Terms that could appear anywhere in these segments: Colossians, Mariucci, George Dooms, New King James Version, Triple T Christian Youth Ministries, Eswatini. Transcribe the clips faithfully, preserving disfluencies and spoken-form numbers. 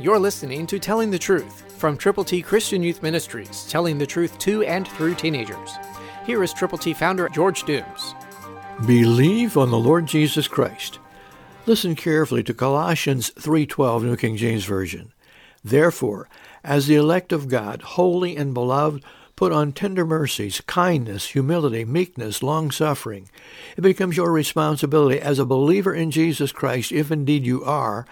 You're listening to Telling the Truth from Triple T Christian Youth Ministries, telling the truth to and through teenagers. Here is Triple T founder George Dooms. Believe on the Lord Jesus Christ. Listen carefully to Colossians three twelve, New King James Version. Therefore, as the elect of God, holy and beloved, put on tender mercies, kindness, humility, meekness, long-suffering. It becomes your responsibility as a believer in Jesus Christ, if indeed you are,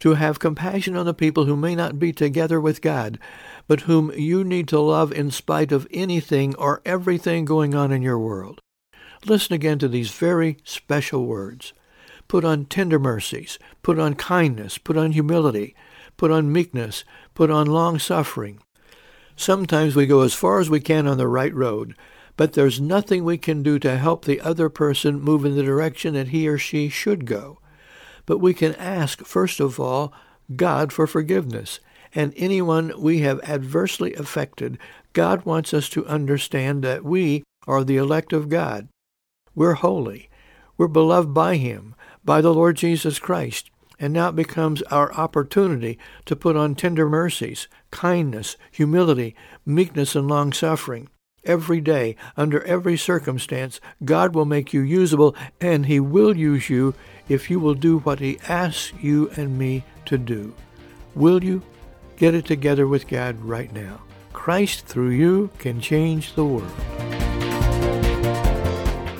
to have compassion on the people who may not be together with God, but whom you need to love in spite of anything or everything going on in your world. Listen again to these very special words. Put on tender mercies, put on kindness, put on humility, put on meekness, put on long-suffering. Sometimes we go as far as we can on the right road, but there's nothing we can do to help the other person move in the direction that he or she should go. But we can ask, first of all, God for forgiveness. And anyone we have adversely affected, God wants us to understand that we are the elect of God. We're holy. We're beloved by Him, by the Lord Jesus Christ. And now it becomes our opportunity to put on tender mercies, kindness, humility, meekness, and long-suffering. Every day, under every circumstance, God will make you usable, and He will use you if you will do what He asks you and me to do. Will you? Get it together with God right now. Christ through you can change the world.